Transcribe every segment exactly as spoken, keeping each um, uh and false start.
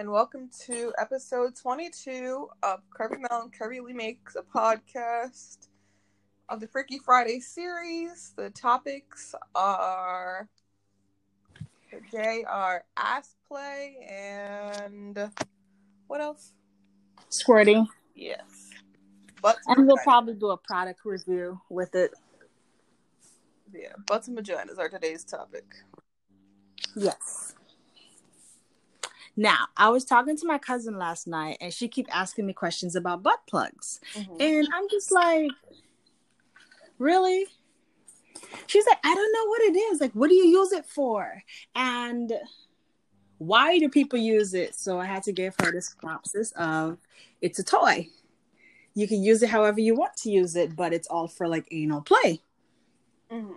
and welcome to episode twenty-two of Curvy Melon Curvy Lee Makes a Podcast of the Freaky Friday series. The topics are today are ass play and what else? Squirting. Yes. Butts and, and we'll vaginas. Probably do a product review with it. Yeah, butts and vaginas are today's topic. Yes. Now, I was talking to my cousin last night, and she keep asking me questions about butt plugs. Mm-hmm. And I'm just like, really? She's like, I don't know what it is. Like, what do you use it for? And why do people use it? So I had to give her this synopsis of it's a toy. You can use it however you want to use it, but it's all for, like, anal play. Mm-hmm.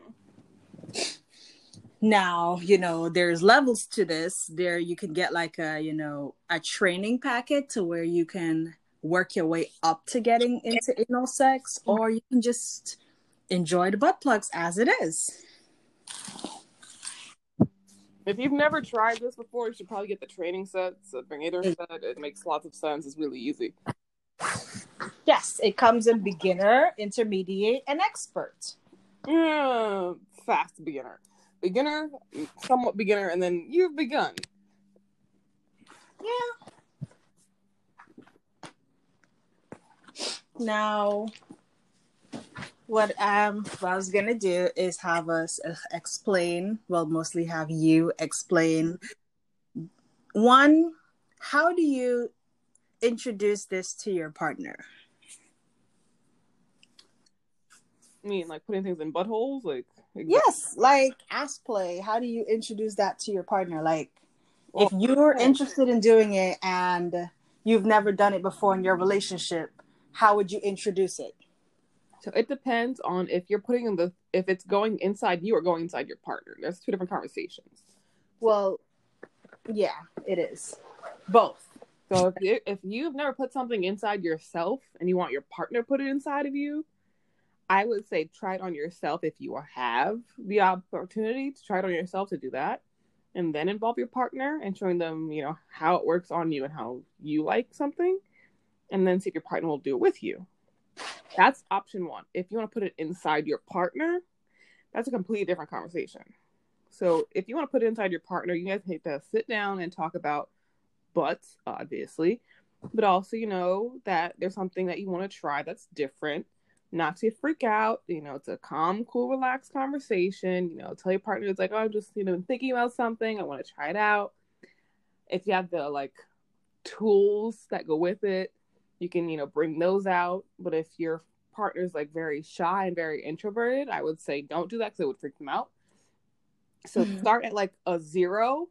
Now, you know, there's levels to this. There you can get like a, you know, a training packet to where you can work your way up to getting into anal sex, or you can just enjoy the butt plugs as it is. If you've never tried this before, you should probably get the training set. So bring either set. It makes lots of sense. It's really easy. Yes, it comes in beginner, intermediate, and expert. Mm, fast beginner. Beginner, somewhat beginner, and then you've begun. Yeah. Now, what um what I was gonna do is have us explain. Well, mostly have you explain. One, how do you introduce this to your partner? I mean, like putting things in buttholes, like. Exactly. Yes, like ass play. How do you introduce that to your partner? Like, well, if you're interested in doing it and you've never done it before in your relationship, how would you introduce it? So it depends on if you're putting in the if it's going inside you or going inside your partner. That's two different conversations. Well, yeah, it is both. So if you, if you've never put something inside yourself and you want your partner to put it inside of you, I would say try it on yourself if you have the opportunity to try it on yourself to do that. And then involve your partner and showing them, you know, how it works on you and how you like something. And then see if your partner will do it with you. That's option one. If you want to put it inside your partner, that's a completely different conversation. So if you want to put it inside your partner, you guys need to sit down and talk about butts, obviously. But also, you know, that there's something that you want to try that's different. Not to freak out, you know, it's a calm, cool, relaxed conversation. You know, tell your partner, it's like, oh, I'm just, you know, thinking about something. I want to try it out. If you have the, like, tools that go with it, you can, you know, bring those out. But if your partner's, like, very shy and very introverted, I would say don't do that because it would freak them out. So mm-hmm. Start at, like, a zero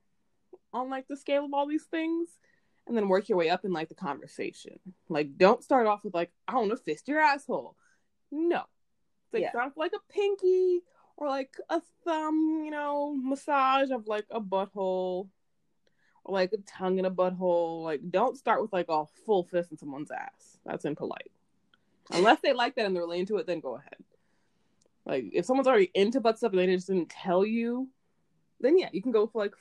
on, like, the scale of all these things. And then work your way up in, like, the conversation. Like, don't start off with, like, I want to fist your asshole. No. It's like, yeah. Start off like a pinky or like a thumb, you know, massage of like a butthole or like a tongue in a butthole. Like, don't start with like a full fist in someone's ass. That's impolite. Unless they like that and they're really into it, then go ahead. Like, if someone's already into butt stuff and they just didn't tell you, then yeah, you can go for like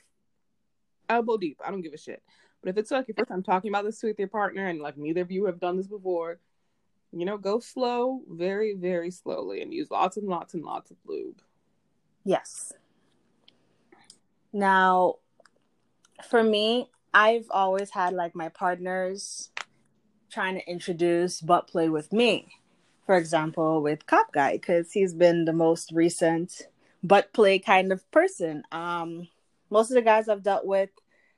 elbow deep. I don't give a shit. But if it's like your first time talking about this with your partner and like neither of you have done this before, you know, go slow, very, very slowly, and use lots and lots and lots of lube. Yes. Now, for me, I've always had, like, my partners trying to introduce butt play with me. For example, with Cop Guy, because he's been the most recent butt play kind of person. Um, most of the guys I've dealt with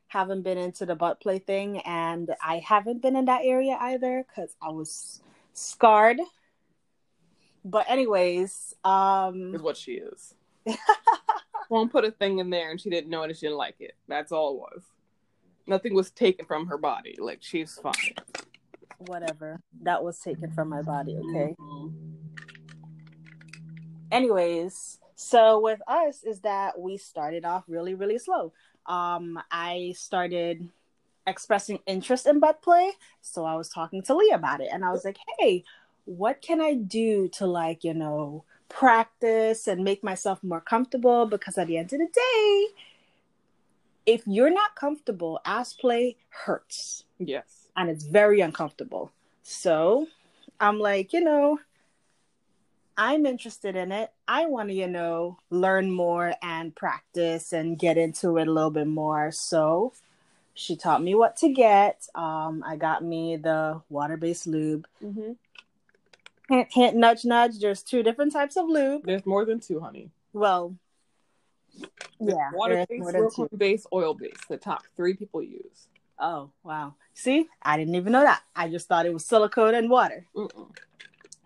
haven't been into the butt play thing, and I haven't been in that area either, because I was scarred, but anyways, um is what she is. Won't put a thing in there and she didn't know it and she didn't like it. That's all it was. Nothing was taken from her body. Like, she's fine. Whatever. That was taken from my body, okay? Mm-hmm. Anyways, so with us is that we started off really, really slow. Um, I started expressing interest in butt play. So I was talking to Lee about it and I was like, hey, what can I do to, like, you know, practice and make myself more comfortable? Because at the end of the day, if you're not comfortable, ass play hurts. Yes. And it's very uncomfortable. So I'm like, you know, I'm interested in it. I want to, you know, learn more and practice and get into it a little bit more. So she taught me what to get. Um, I got me the water-based lube. Mm-hmm. Hint, hint, nudge, nudge. There's two different types of lube. There's more than two, honey. Well, there's yeah. Water-based, silicone-based, oil-based. The top three people use. Oh, wow. See? I didn't even know that. I just thought it was silicone and water. Mm-mm.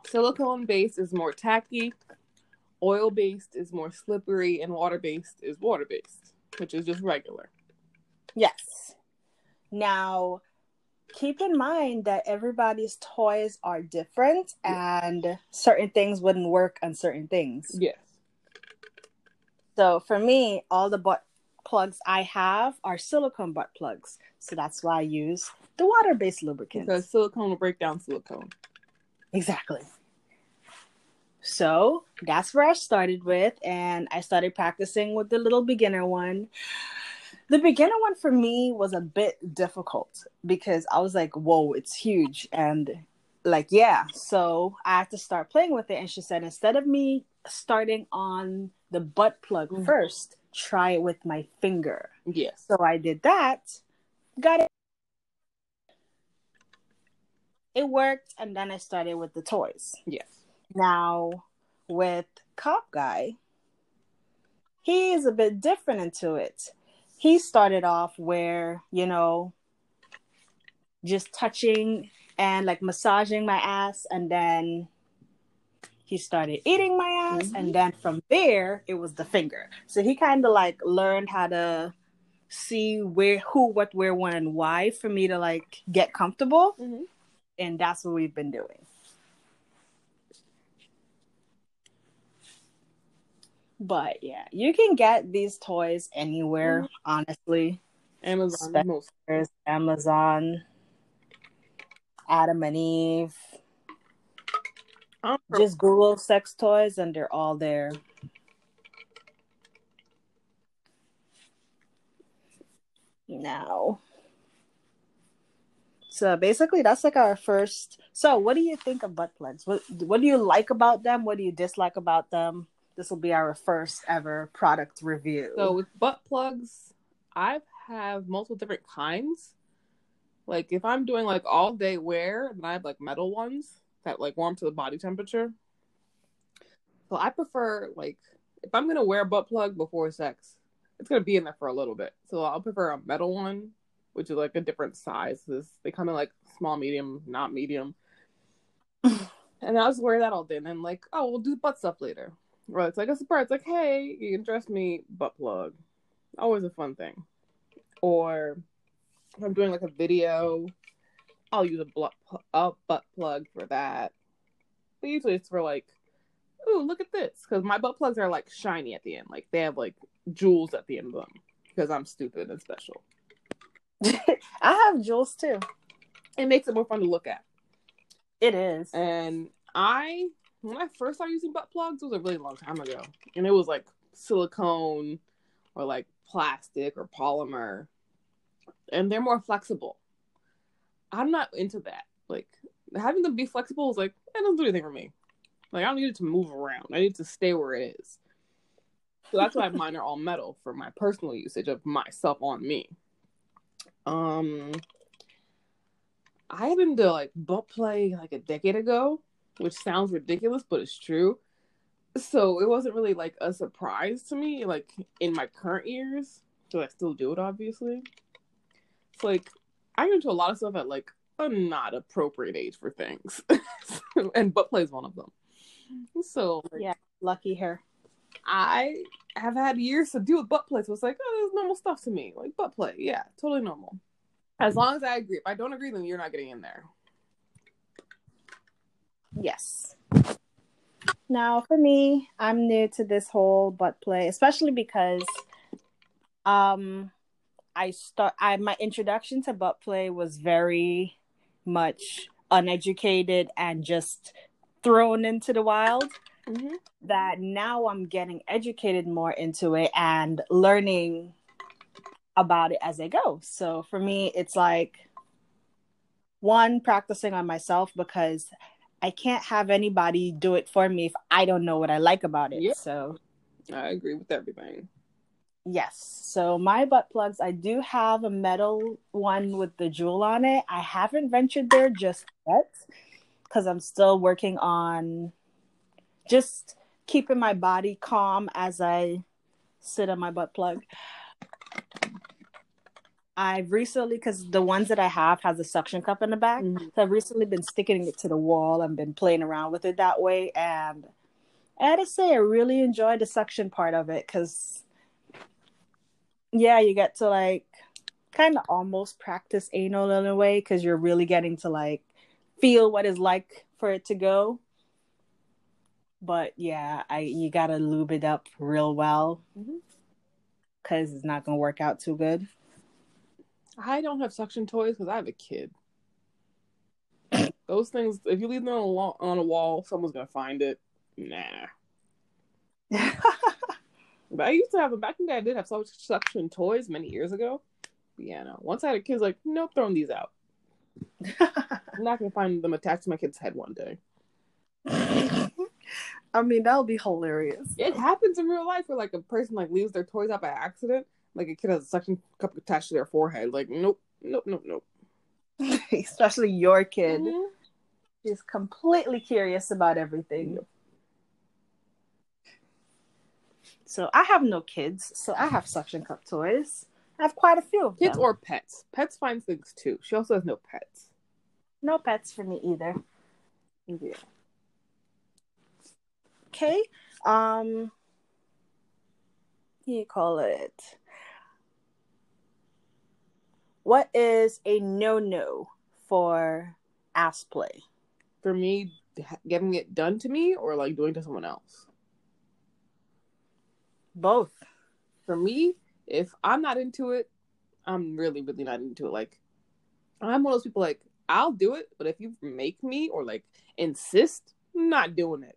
Silicone-based is more tacky. Oil-based is more slippery. And water-based is water-based, which is just regular. Yes. Now, keep in mind that everybody's toys are different and certain things wouldn't work on certain things. Yes. So for me, all the butt plugs I have are silicone butt plugs. So that's why I use the water-based lubricant. Because silicone will break down silicone. Exactly. So that's where I started with, and I started practicing with the little beginner one. The beginner one for me was a bit difficult because I was like, whoa, it's huge. And like, yeah, so I had to start playing with it. And she said, instead of me starting on the butt plug mm-hmm. first, try it with my finger. Yes. So I did that. Got it. It worked. And then I started with the toys. Yes. Now with Cop Guy, he is a bit different into it. He started off where, you know, just touching and like massaging my ass, and then he started eating my ass, mm-hmm. and then from there it was the finger. So he kind of like learned how to see where, who, what, where, when, and why for me to like get comfortable, mm-hmm. and that's what we've been doing. But yeah, you can get these toys anywhere, mm-hmm. honestly. Amazon, Speckers, Amazon, Adam and Eve. I'm Just perfect. Google sex toys, and they're all there. Now, so basically, that's like our first. So, what do you think of butt plugs? What What do you like about them? What do you dislike about them? This will be our first ever product review. So with butt plugs, I have multiple different kinds. Like if I'm doing like all day wear, then I have like metal ones that like warm to the body temperature. So I prefer, like if I'm going to wear a butt plug before sex, it's going to be in there for a little bit. So I'll prefer a metal one, which is like a different size. This, they come in like small, medium, not medium. And I'll just wear that all day. And then like, oh, we'll do butt stuff later. Or it's like a surprise, like, hey, you can dress me butt plug. Always a fun thing. Or if I'm doing like a video, I'll use a, bl- a butt plug for that. But usually it's for like, ooh, look at this. Because my butt plugs are like shiny at the end. Like they have like jewels at the end of them. Because I'm stupid and special. I have jewels too. It makes it more fun to look at. It is. And I... When I first started using butt plugs, it was a really long time ago. And it was like silicone or like plastic or polymer. And they're more flexible. I'm not into that. Like having them be flexible is like, it doesn't do anything for me. Like I don't need it to move around. I need to stay where it is. So that's why mine are all metal for my personal usage of myself on me. Um, I have been to like butt play like a decade ago. Which sounds ridiculous, but it's true. So it wasn't really like a surprise to me, like in my current years. So I still do it, obviously. It's like I get into a lot of stuff at like a not appropriate age for things, so, and butt play is one of them. So like, yeah, lucky her. I have had years to deal with butt play, so it's like, oh, that's normal stuff to me. Like butt play, yeah, totally normal. As long as I agree. If I don't agree, then you're not getting in there. Yes. Now, for me, I'm new to this whole butt play, especially because um, I start. I my introduction to butt play was very much uneducated and just thrown into the wild. Mm-hmm. That now I'm getting educated more into it and learning about it as they go. So for me, it's like, one, practicing on myself, because I can't have anybody do it for me if I don't know what I like about it. Yeah. So I agree with everything. Yes. So my butt plugs, I do have a metal one with the jewel on it. I haven't ventured there just yet because I'm still working on just keeping my body calm as I sit on my butt plug. I've recently, because the ones that I have has a suction cup in the back, mm-hmm. so I've recently been sticking it to the wall and been playing around with it that way. And I had to say, I really enjoyed the suction part of it because, yeah, you get to like kind of almost practice anal in a way because you're really getting to like feel what it's like for it to go. But yeah, I you gotta lube it up real well because mm-hmm. it's not gonna work out too good. I don't have suction toys because I have a kid. Those things, if you leave them on a, lo- on a wall, someone's gonna find it. Nah. But I used to have them back in the day. I did have suction toys many years ago. But yeah, no. Once I had a kid, like, nope, throwing these out. I'm not gonna find them attached to my kid's head one day. I mean, that'll be hilarious. It happens in real life where like a person like leaves their toys out by accident. Like a kid has a suction cup attached to their forehead. Like, nope, nope, nope, nope. Especially your kid. Mm-hmm. She's completely curious about everything. Nope. So I have no kids, so I have suction cup toys. I have quite a few of them. Kids or pets. Pets find things too. She also has no pets. No pets for me either. Yeah. Okay. Um, you call it. What is a no-no for ass play? For me, getting it done to me or like doing to someone else? Both. For me, if I'm not into it, I'm really, really not into it. Like, I'm one of those people like, I'll do it, but if you make me or like insist, I'm not doing it.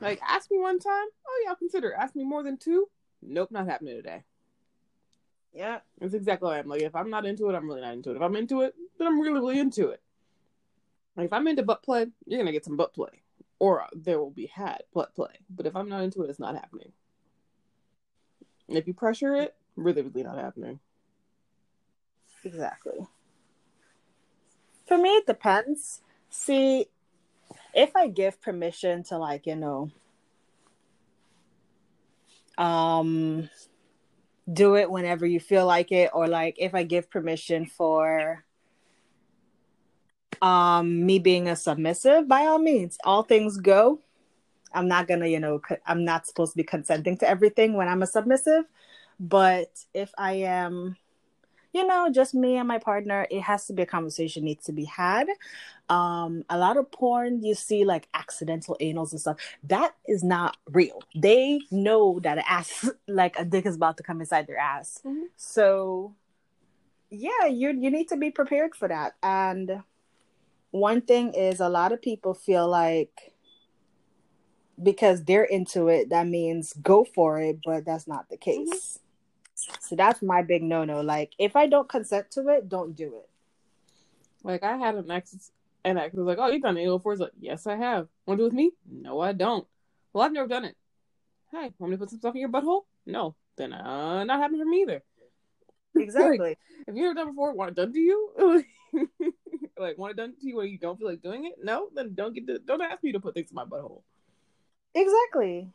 Like, ask me one time, oh yeah, I'll consider it. Ask me more than two, nope, not happening today. Yeah, that's exactly what I am. Like, if I'm not into it, I'm really not into it. If I'm into it, then I'm really, really into it. Like, if I'm into butt play, you're gonna get some butt play, or there will be had butt play. But if I'm not into it, it's not happening. And if you pressure it, really, really not happening. Exactly. For me, it depends. See, if I give permission to, like, you know, um, do it whenever you feel like it, or, like, if I give permission for um, me being a submissive, by all means, all things go. I'm not going to, you know, I'm not supposed to be consenting to everything when I'm a submissive. But if I am, you know, just me and my partner, it has to be a conversation needs to be had. Um, a lot of porn, you see like accidental anals and stuff. That is not real. They know that an ass, like a dick is about to come inside their ass. Mm-hmm. So yeah, you you need to be prepared for that. And one thing is a lot of people feel like, because they're into it, that means go for it, but that's not the case. Mm-hmm. So that's my big no-no. Like, if I don't consent to it, don't do it. Like, I had an ex, an ex was like, oh, you've done anal before? It's like, yes, I have. Want to do it with me? No, I don't. Well, I've never done it. Hey, want me to put some stuff in your butthole? No. Then, uh, not happening for me either. Exactly. Like, have you ever done before? Want it done to you? Like, want it done to you when you don't feel like doing it? No? Then don't get to, don't ask me to put things in my butthole. Exactly.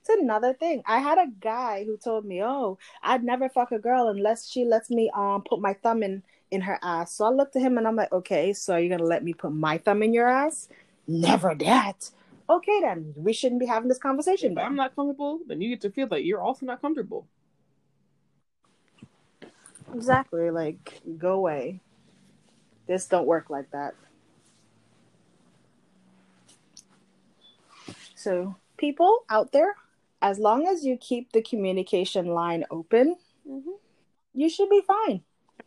It's another thing. I had a guy who told me, oh, I'd never fuck a girl unless she lets me um put my thumb in, in her ass. So I looked at him and I'm like, okay, so you're going to let me put my thumb in your ass? Never that. Okay, then. We shouldn't be having this conversation. If then. I'm not comfortable, then you get to feel like you're also not comfortable. Exactly. Like, go away. This don't work like that. So people out there, as long as you keep the communication line open, mm-hmm. you should be fine.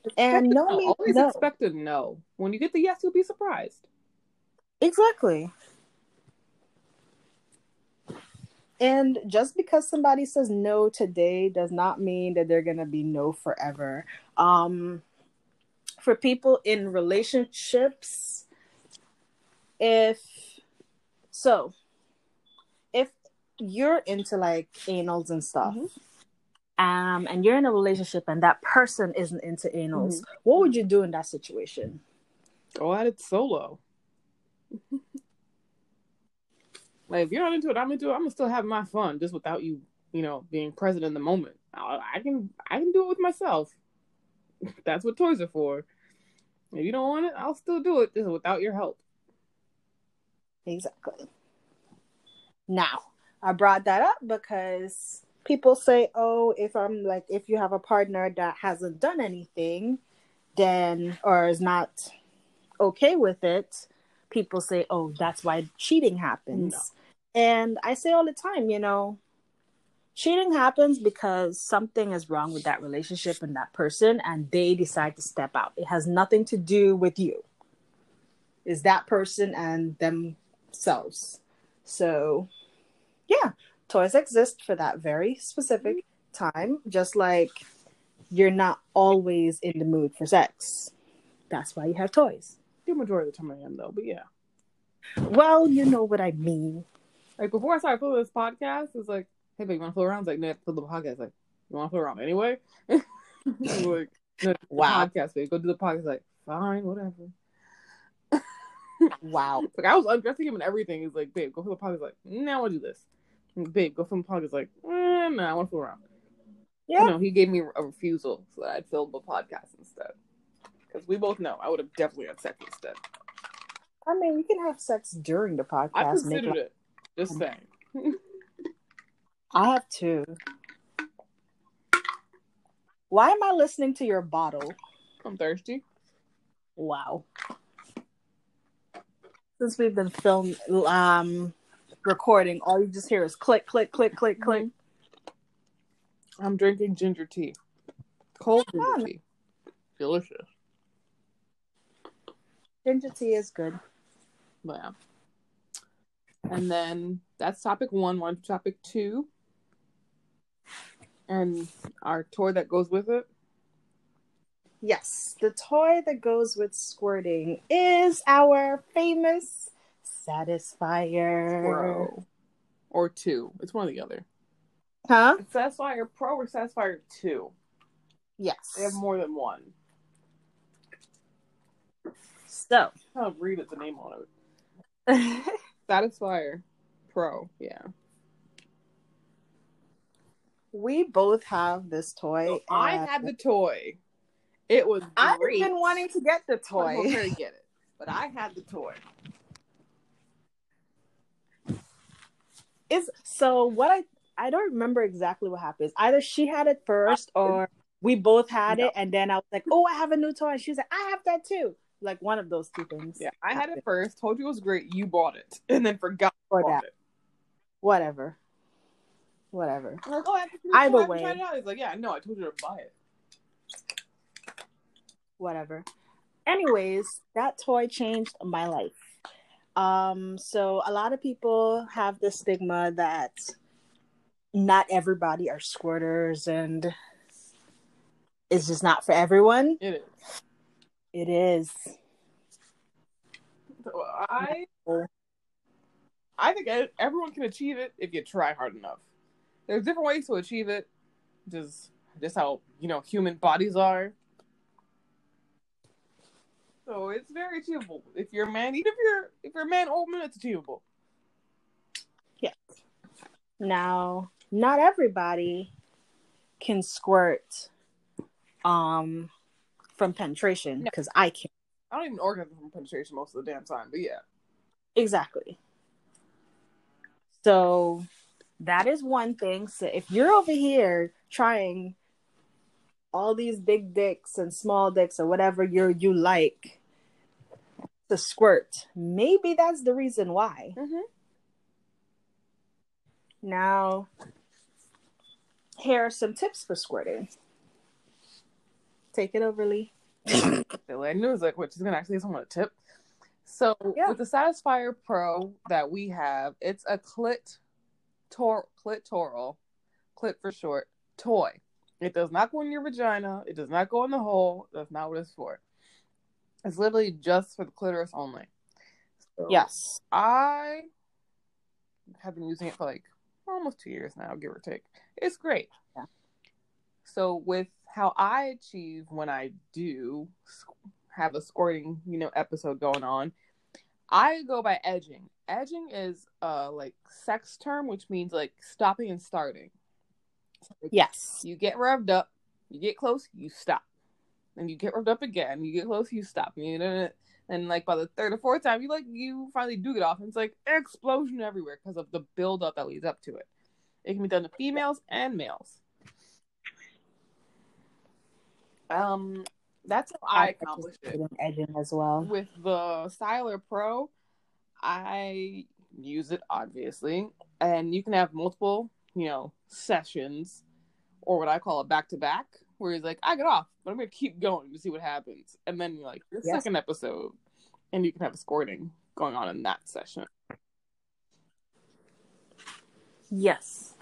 Expect and no, no. Always no. Expect a no. When you get the yes, you'll be surprised. Exactly. And just because somebody says no today does not mean that they're going to be no forever. Um, for people in relationships, if so, if you're into like anals and stuff, mm-hmm. um, and you're in a relationship and that person isn't into anals, mm-hmm. what would you do in that situation? Go at it solo. Like, if you're not into it, I'm into it. I'm gonna still have my fun, just without you, you know, being present in the moment. I, I can, I can do it with myself. That's what toys are for. If you don't want it, I'll still do it, just without your help. Exactly. Now, I brought that up because people say, "Oh, if I'm like, if you have a partner that hasn't done anything, then or is not okay with it." People say, oh, that's why cheating happens. No. And I say all the time, you know, cheating happens because something is wrong with that relationship and that person, and they decide to step out. It has nothing to do with you. It's that person and themselves. So, yeah, toys exist for that very specific time, just like you're not always in the mood for sex. That's why you have toys. The majority of the time I am, though, but yeah. Well, you know what I mean. Like, before I started filming this podcast, it's like, hey, babe, you want to fool around? It's like, no, I have to film the podcast. Like, you want to fool around anyway? Like, no, wow. Podcast, babe. Go do the podcast. Like, fine, whatever. Wow. Like, I was undressing him and everything. He's like, babe, go film the podcast. Like, no, I want to do this. Like, babe, go film the podcast. Like, eh, no, I want to fool around. Yeah. You know, he gave me a refusal, so that I'd film the podcast instead. Because we both know I would have definitely had sex instead. I mean, you can have sex during the podcast. I considered it. Just saying. I have too. Why am I listening to your bottle? I'm thirsty. Wow. Since we've been film, um, recording, all you just hear is click, click, click, click, click. Mm-hmm. I'm drinking ginger tea. Cold ginger yeah. tea. Delicious. Ginger tea is good. Yeah. And then that's topic one. One topic two. And our toy that goes with it. Yes. The toy that goes with squirting is our famous Satisfyer Pro. Or two. It's one or the other. Huh? It's Satisfyer Pro or Satisfyer two. Yes. They have more than one. So, I'll read it, the name on it. Satisfyer Pro, yeah. We both have this toy. So I had the toy. It was I've great. been wanting to get the toy. I'm going to get it, but I had the toy. Is so what I I don't remember exactly what happened. Either she had it first, or we both had no. it, and then I was like, "Oh, I have a new toy." And she was like, "I have that too." Like one of those two things. Yeah, I happened. had it first. Told you it was great. You bought it, and then forgot or bought that. it. Whatever, whatever. Like, oh, I have to Either I way, tried it out. He's like, yeah, no, I told you to buy it. Whatever. Anyways, that toy changed my life. Um, so a lot of people have the stigma that not everybody are squirters, and it's just not for everyone. It is. It is. So I, I think everyone can achieve it if you try hard enough. There's different ways to achieve it. Just, just how, you know, human bodies are. So it's very achievable. If you're a man, even if you're if you're a man or woman, it's achievable. Yes. Now, not everybody can squirt. Um. From penetration, because no. I can't. I don't even orgasm from penetration most of the damn time, but yeah. Exactly. So, that is one thing. So, if you're over here trying all these big dicks and small dicks or whatever you you like to squirt, maybe that's the reason why. Mm-hmm. Now, here are some tips for squirting. Take it over, Lee. I knew it was like, what, she's going to actually give someone a tip. So, yeah. With the Satisfyer Pro that we have, it's a clit tor- clitoral, clit for short, toy. It does not go in your vagina. It does not go in the hole. That's not what it's for. It's literally just for the clitoris only. So yes. I have been using it for like almost two years now, give or take. It's great. Yeah. So with how I achieve when I do have a squirting, you know, episode going on, I go by edging. Edging is a like sex term, which means like stopping and starting. Like, yes. You get revved up, you get close, you stop. And you get revved up again, you get close, you stop. You know, and like by the third or fourth time, you like you finally do get off, and it's like explosion everywhere because of the buildup that leads up to it. It can be done to females and males. Um, that's how I, I accomplished it. Edging as well with the Satisfyer Pro. I use it obviously, and you can have multiple, you know, sessions, or what I call a back to back, where he's like, I get off, but I'm gonna keep going to see what happens. And then you're like, this yes. second episode, and you can have squirting going on in that session. Yes.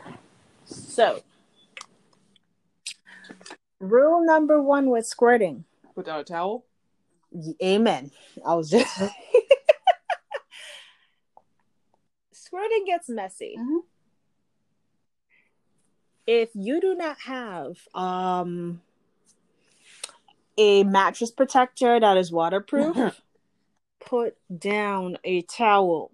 So, rule number one with squirting: put down a towel. Amen. I was just squirting gets messy. Mm-hmm. If you do not have um, a mattress protector that is waterproof, put down a towel.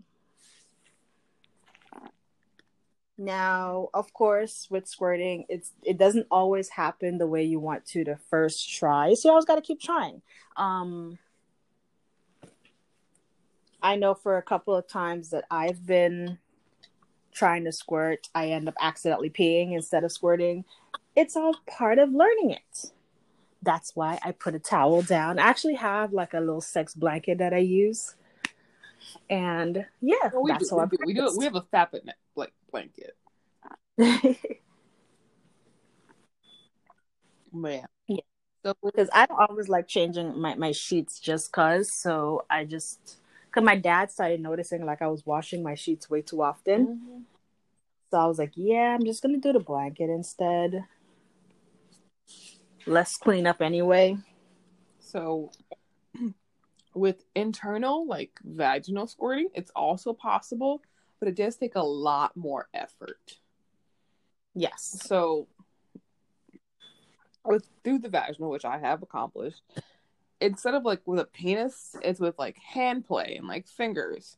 Now, of course, with squirting, it's it doesn't always happen the way you want to the first try. So you always got to keep trying. Um, I know for a couple of times that I've been trying to squirt, I end up accidentally peeing instead of squirting. It's all part of learning it. That's why I put a towel down. I actually have like a little sex blanket that I use, and yeah, well, we that's do, how we, do. we do it. We have a fabric like blanket. Man, yeah. So because I don't always like changing my my sheets just cause. So I just. Because my dad started noticing, like, I was washing my sheets way too often. Mm-hmm. So I was like, yeah, I'm just going to do the blanket instead. Less clean up anyway. So with internal, like, vaginal squirting, it's also possible. But it does take a lot more effort. Yes. So with through the vaginal, which I have accomplished, instead of like with a penis, it's with like hand play and like fingers.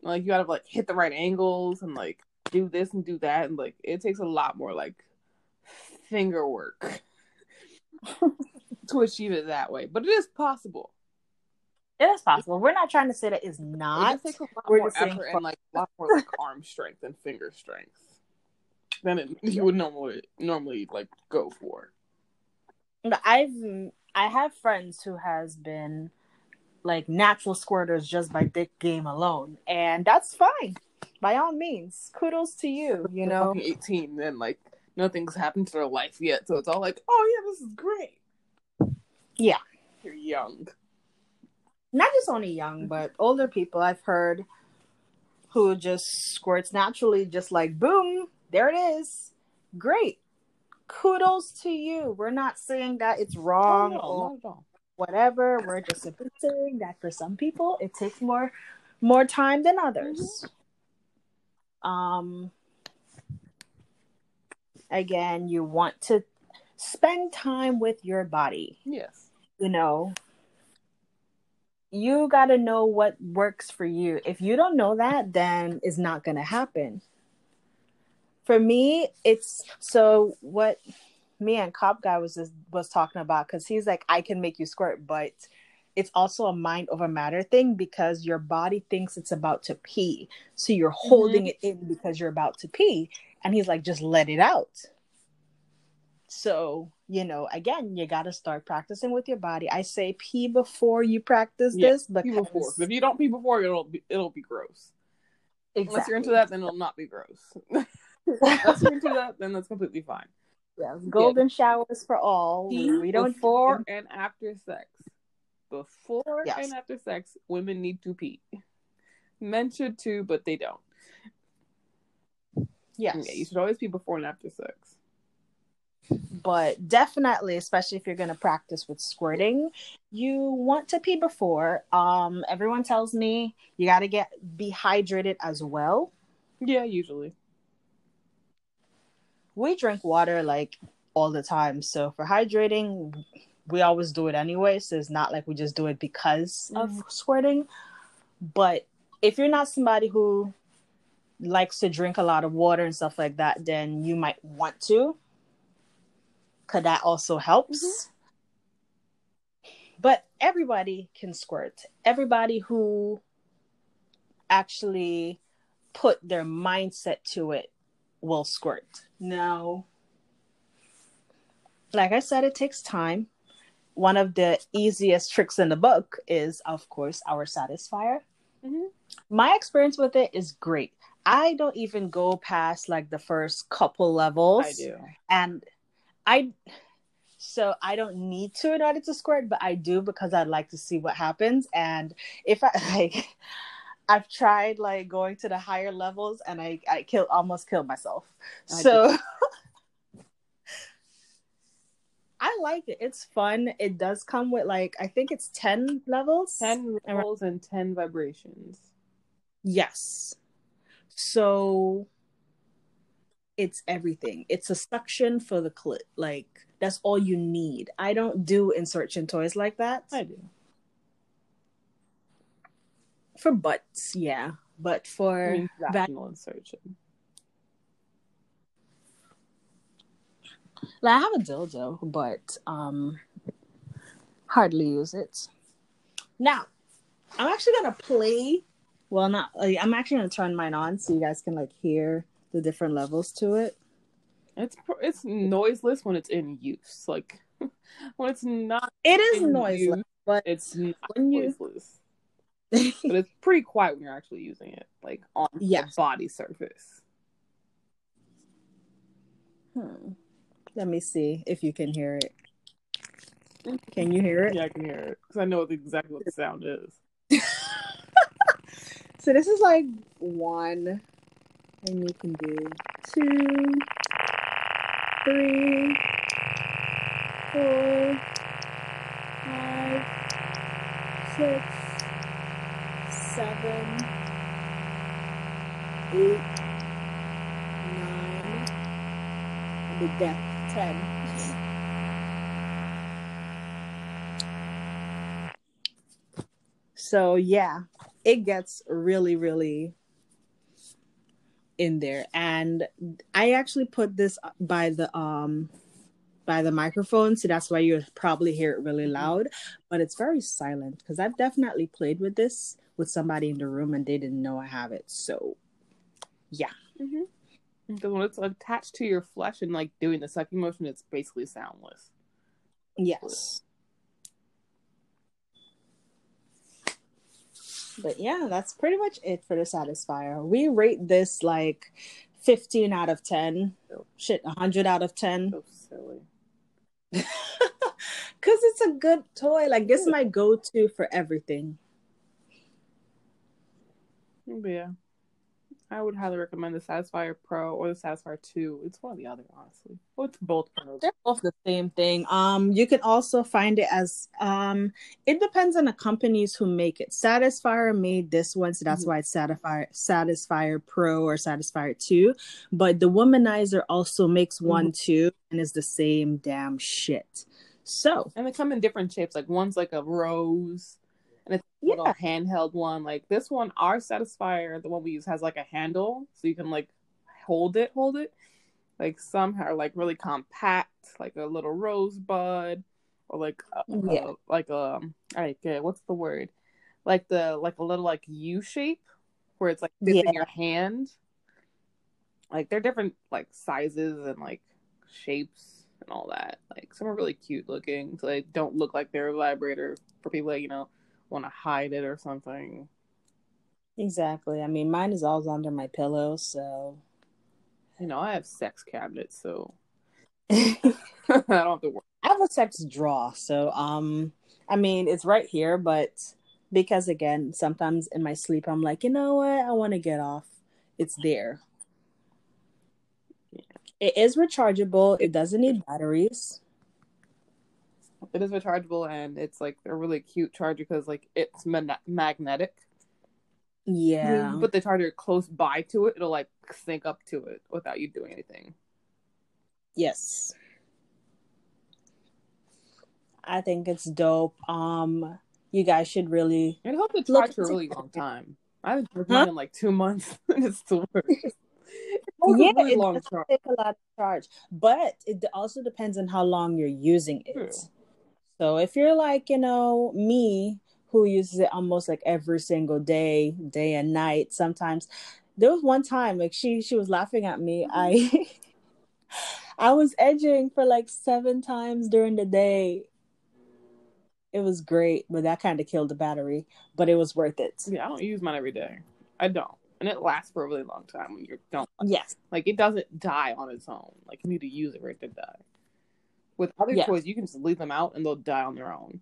Like you gotta like hit the right angles and like do this and do that, and like it takes a lot more like finger work to achieve it that way. But it is possible. It is possible. We're not trying to say that it's not. It takes a lot We're more effort and like a lot more like arm strength and finger strength than it, you would normally normally like go for. But I've. I have friends who has been like natural squirters just by dick game alone, and that's fine. By all means, kudos to you. You know, eighteen, and like nothing's happened to their life yet, so it's all like, oh yeah, this is great. Yeah, you're young. Not just only young, but older people I've heard who just squirts naturally, just like boom, there it is, great. Kudos to you. We're not saying that it's wrong oh, no, or whatever. We're just saying that for some people it takes more more time than others. Mm-hmm. Um again, you want to spend time with your body. Yes. You know, you got to know what works for you. If you don't know that, then it's not going to happen. For me, it's so what me and Cop Guy was just, was talking about, because he's like, I can make you squirt, but it's also a mind over matter thing because your body thinks it's about to pee. So you're holding mm-hmm. it in because you're about to pee. And he's like, just let it out. So, you know, again, you got to start practicing with your body. I say pee before you practice yeah, this. Because before. If you don't pee before, it'll be, it'll be gross. Exactly. Unless you're into that, then it'll not be gross. Unless you're into that, then that's completely fine. Yes, golden yeah. showers for all. We, we don't before and after sex. Before yes. and after sex, women need to pee. Men should too, but they don't. Yes. Yeah, you should always be before and after sex. But definitely, especially if you're going to practice with squirting, you want to pee before. Um, everyone tells me you got to get be hydrated as well. Yeah, usually. We drink water like all the time. So for hydrating, we always do it anyway. So it's not like we just do it because mm. of squirting. But if you're not somebody who likes to drink a lot of water and stuff like that, then you might want to. Because that also helps. Mm-hmm. But everybody can squirt. Everybody who actually put their mindset to it will squirt. Now, like I said, it takes time. One of the easiest tricks in the book is, of course, our Satisfyer. Mm-hmm. My experience with it is great. I don't even go past like the first couple levels. I do. And I, so I don't need to in order to squirt, but I do because I'd like to see what happens. And if I, like, I've tried like going to the higher levels and I, I kill, almost killed myself. I so I like it. It's fun. It does come with like, I think it's ten levels. ten levels and ten vibrations. Yes. So it's everything. It's a suction for the clit. Like, that's all you need. I don't do insertion toys like that. I do. For butts, yeah. But for I mean, vaginal insertion. Like, I have a dildo, but um, hardly use it. Now, I'm actually going to play... Well, not... Like, I'm actually going to turn mine on so you guys can, like, hear... the different levels to it. It's it's noiseless when it's in use. Like when it's not, it is noiseless. Use, but it's not noiseless. You... but it's pretty quiet when you're actually using it, like on yes. the body surface. Hmm. Let me see if you can hear it. Can you hear it? Yeah, I can hear it because I know exactly what the sound is. So this is like one. And you can do two, three, four, five, six, seven, eight, nine, and the depth, ten. So yeah, it gets really, really in there. And I actually put this by the um by the microphone, so that's why you'll probably hear it really loud, but it's very silent because I've definitely played with this with somebody in the room and they didn't know I have it. So yeah, mm-hmm. Because when it's attached to your flesh and like doing the sucking motion, it's basically soundless. Yes. But yeah, that's pretty much it for the Satisfyer. We rate this like fifteen out of ten. Oh. Shit, one hundred out of ten. So silly. Because it's a good toy. Like, this is my go-to for everything. Yeah. I would highly recommend the Satisfyer Pro or the Satisfyer two. It's one or the other, honestly. Well, it's both. They're both the same thing. Um, you can also find it as um, it depends on the companies who make it. Satisfyer made this one, so that's mm-hmm. why it's Satisfyer Satisfyer Pro or Satisfyer two. But the Womanizer also makes mm-hmm. one too, and it's the same damn shit. So and they come in different shapes. Like one's like a rose. And it's a yeah. little handheld one. Like this one, our Satisfyer, the one we use, has like a handle. So you can like hold it, hold it. Like some are like really compact, like a little rosebud. Or like, a, yeah. a, like a, like a, what's the word? Like the, like a little like U shape where it's like yeah. in your hand. Like they're different like sizes and like shapes and all that. Like some are really cute looking. So they don't look like they're a vibrator for people that, you know, want to hide it or something. Exactly. I mean, mine is always under my pillow, so you know I have sex cabinets, so I don't have to worry. I have a sex drawer, so um, I mean it's right here, but because again, sometimes in my sleep I'm like, you know what, I want to get off. It's there. It is rechargeable. It doesn't need batteries. It is rechargeable, and it's like a really cute charger because like it's man- magnetic. Yeah. If you put the charger close by to it, it'll like sync up to it without you doing anything. Yes. I think it's dope. Um, you guys should really. I hope it's charged for a really long time. I've been huh? in like two months, and it's still works. Yeah, really it long does charge. Take a lot to charge, but it also depends on how long you're using it. True. So if you're like, you know, me, who uses it almost like every single day, day and night. Sometimes there was one time like she she was laughing at me. Mm-hmm. I I was edging for like seven times during the day. It was great, but that kind of killed the battery. But it was worth it. Yeah, I don't use mine every day. I don't. And it lasts for a really long time when you don't. Yes. Like, it doesn't die on its own. Like, you need to use it for it to die. With other yes. toys, you can just leave them out and they'll die on their own.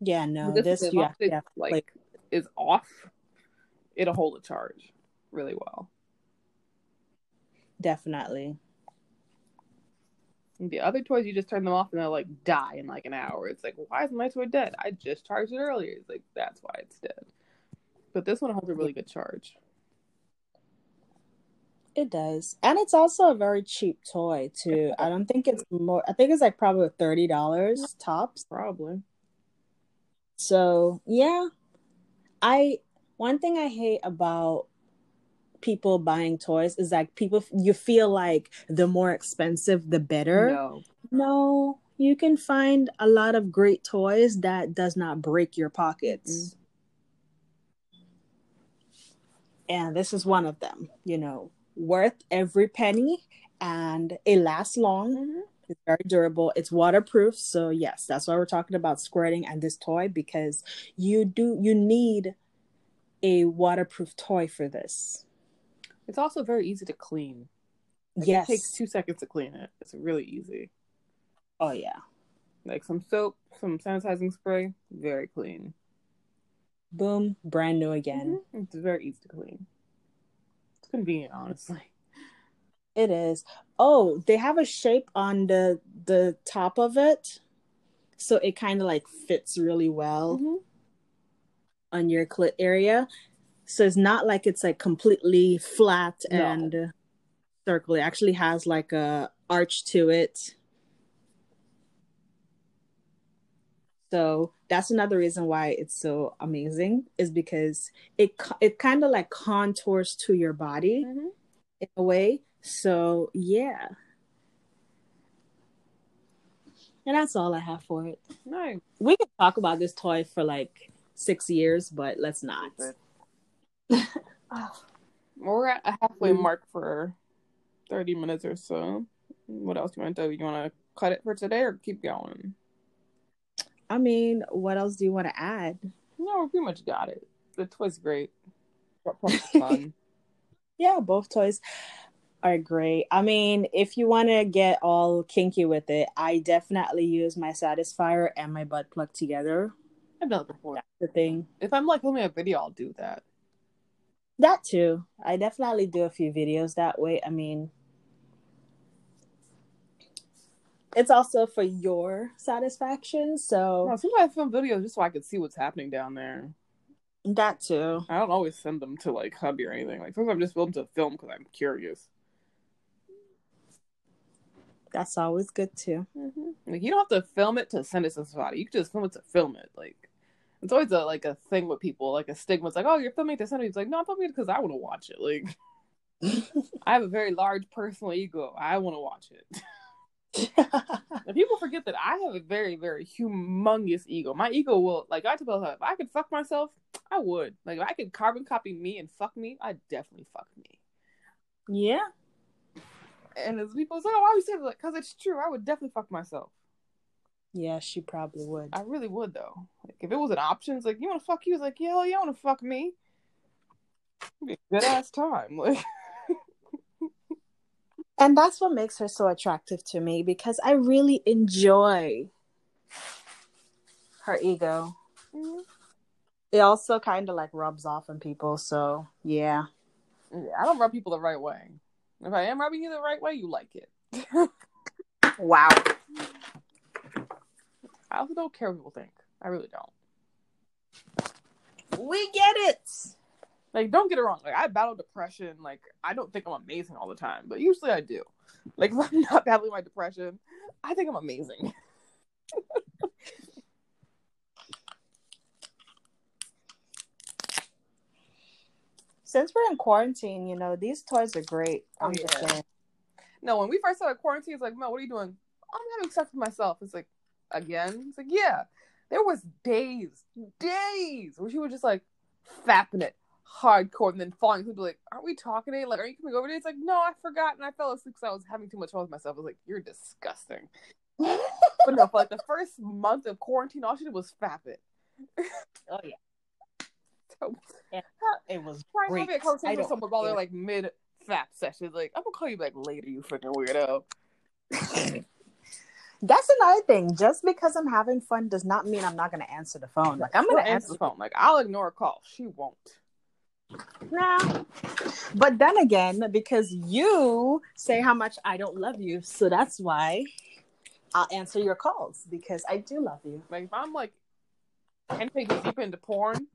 Yeah, no. But this, this yeah, it, yeah, like, like, is off. It'll hold a charge really well. Definitely. And the other toys, you just turn them off and they'll, like, die in, like, an hour. It's like, why is my toy dead? I just charged it earlier. It's like, that's why it's dead. But this one holds a really good charge. It does. And it's also a very cheap toy, too. I don't think it's more... I think it's, like, probably thirty dollars tops. Probably. So, yeah. I... One thing I hate about people buying toys is, like, people... You feel like the more expensive, the better. No. No. You can find a lot of great toys that does not break your pockets. Mm-hmm. And this is one of them, you know. Worth every penny, and it lasts long. Mm-hmm. It's very durable. It's waterproof. So yes, that's why we're talking about squirting and this toy, because you do you need a waterproof toy for this. It's also very easy to clean. Like, yes, it takes two seconds to clean it. It's really easy. Oh yeah, like some soap, some sanitizing spray, very clean. Boom, brand new again. Mm-hmm. It's very easy to clean. Convenient, honestly. It is. Oh, they have a shape on the the top of it, so it kind of like fits really well mm-hmm. on your clit area. So it's not like it's like completely flat no. and circle. It actually has like a arch to it. So that's another reason why it's so amazing, is because it it kind of like contours to your body mm-hmm. in a way. So yeah, and that's all I have for it. Nice. We could talk about this toy for like six years, but let's not. We're at a halfway mm-hmm. mark for thirty minutes or so. What else do you want to do? You want to cut it for today or keep going? I mean, what else do you want to add? No, we pretty much got it. The toy's great. Fun. Yeah, both toys are great. I mean, if you want to get all kinky with it, I definitely use my Satisfyer and my butt plug together. I've done it before. That's the thing. If I'm like filming a video, I'll do that. That too. I definitely do a few videos that way. I mean... It's also for your satisfaction, so... No, sometimes I film videos just so I can see what's happening down there. That, too. I don't always send them to, like, hubby or anything. Like, sometimes I just film to film because I'm curious. That's always good, too. Mm-hmm. Like, you don't have to film it to send it to somebody. You can just film it to film it. Like, it's always, a, like, a thing with people. Like, a stigma. It's like, oh, you're filming to send it. It's like, no, I'm filming it because I want to watch it. Like, I have a very large personal ego. I want to watch it. And people forget that I have a very, very humongous ego. My ego will, like, I tell her, if I could fuck myself, I would. Like, if I could carbon copy me and fuck me, I'd definitely fuck me. Yeah. And as people say, oh, why would you say that? Like, because it's true. I would definitely fuck myself. Yeah, she probably would. I really would, though. Like, if it was an option, it's like, you want to fuck you? It's like, yeah, hell yeah, I want to fuck me. It'd be a good ass time. Like, and that's what makes her so attractive to me, because I really enjoy her ego. Mm-hmm. It also kind of like rubs off on people. So, yeah. yeah. I don't rub people the right way. If I am rubbing you the right way, you like it. Wow. I also don't care what people think. I really don't. We get it. Like, don't get it wrong. Like, I battle depression. Like, I don't think I'm amazing all the time, but usually I do. Like, if I'm not battling my depression, I think I'm amazing. Since we're in quarantine, you know, these toys are great. I'm yeah. just saying. No, when we first started quarantine, it's like, Mel, what are you doing? I'm having sex with myself. It's like, again? It's like, yeah. There was days, days where she was just like fapping it hardcore and then falling asleep. Like, aren't we talking today? Like, are you coming over today? It's like, no, I forgot. And I fell asleep because I was having too much fun with myself. I was like, you're disgusting. But no, for like the first month of quarantine, all she did was fap it. Oh, yeah. So, yeah. It was great. Having a conversation with someone while they're like mid fap sessions. Like, I'm going to call you back later, you freaking weirdo. That's another thing. Just because I'm having fun does not mean I'm not going to answer the phone. Like, I'm going to answer the phone. Like, I'll ignore a call. She won't. Nah. But then again, because you say how much I don't love you, so that's why I'll answer your calls, because I do love you. Like, if I'm, like, ten pages deep into porn,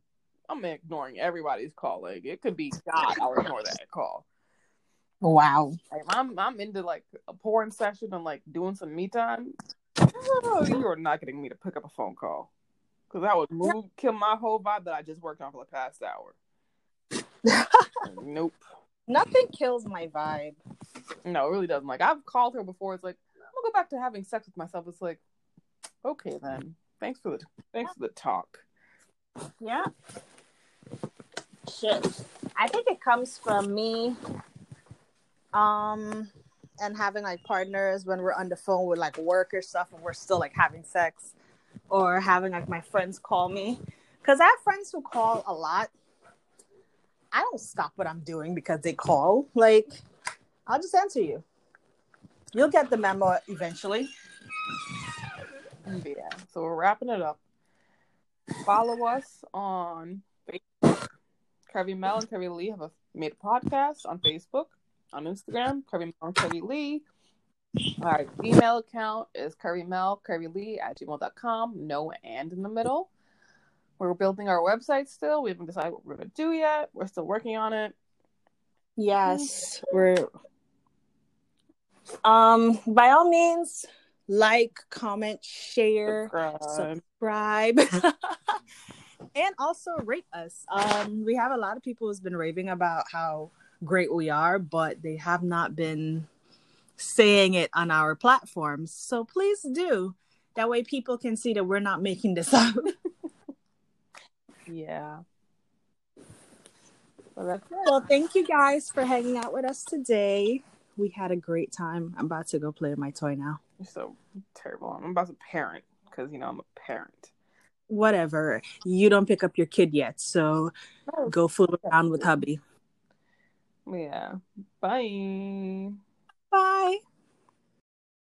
I'm ignoring everybody's call. Like, it could be God, I'll ignore that call. Wow. Like, I'm I'm into like a porn session and like doing some me time. Oh, you're not getting me to pick up a phone call. Because I would move, kill my whole vibe that I just worked on for the past hour. Nope. Nothing kills my vibe. No, it really doesn't. Like, I've called her before. It's like, I'm going to go back to having sex with myself. It's like, okay then. Thanks for the, thanks for the talk. Yeah. Shit. I think it comes from me. Um, and having like partners when we're on the phone with like work or stuff and we're still like having sex, or having like my friends call me, because I have friends who call a lot. I don't stop what I'm doing because they call. Like, I'll just answer you. You'll get the memo eventually. Yeah. So we're wrapping it up. Follow us on Facebook. Curvy Mel and Curvy Lee have a, made a podcast on Facebook. On Instagram, Curvy Melon Curvy Lee. Our email account is Curvy Mel Curvy Lee at gmail dot com. No and in the middle. We're building our website still. We haven't decided what we're gonna do yet. We're still working on it. Yes, we're. Um, by all means, like, comment, share, subscribe, subscribe. And also rate us. Um, we have a lot of people who's been raving about how great we are, but they have not been saying it on our platforms, so please do. That way people can see that we're not making this up. Yeah. Well, that's it. Well, thank you guys for hanging out with us today. We had a great time. I'm about to go play with my toy now. You're so terrible. I'm about to parent, because you know I'm a parent. Whatever. You don't pick up your kid yet, so no, go fool around with hubby. Yeah. Bye. Bye.